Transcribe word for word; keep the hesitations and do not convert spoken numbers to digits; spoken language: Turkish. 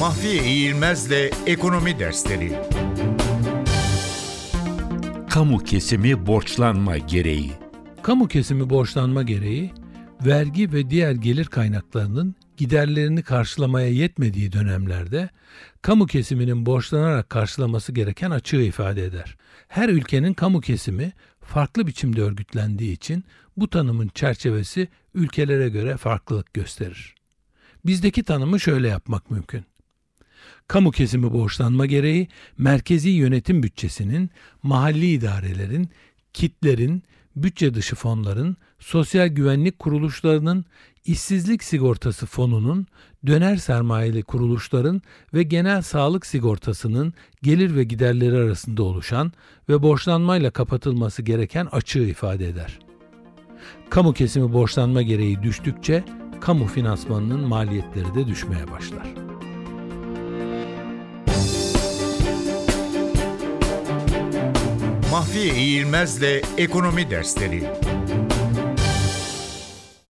Mahfi Eğilmez'le ekonomi dersleri. Kamu kesimi borçlanma gereği. Kamu kesimi borçlanma gereği, vergi ve diğer gelir kaynaklarının giderlerini karşılamaya yetmediği dönemlerde kamu kesiminin borçlanarak karşılaması gereken açığı ifade eder. Her ülkenin kamu kesimi farklı biçimde örgütlendiği için bu tanımın çerçevesi ülkelere göre farklılık gösterir. Bizdeki tanımı şöyle yapmak mümkün. Kamu kesimi borçlanma gereği merkezi yönetim bütçesinin, mahalli idarelerin, kitlerin, bütçe dışı fonların, sosyal güvenlik kuruluşlarının, işsizlik sigortası fonunun, döner sermayeli kuruluşların ve genel sağlık sigortasının gelir ve giderleri arasında oluşan ve borçlanmayla kapatılması gereken açığı ifade eder. Kamu kesimi borçlanma gereği düştükçe kamu finansmanının maliyetleri de düşmeye başlar. Mahfi Eğilmez'le ekonomi dersleri.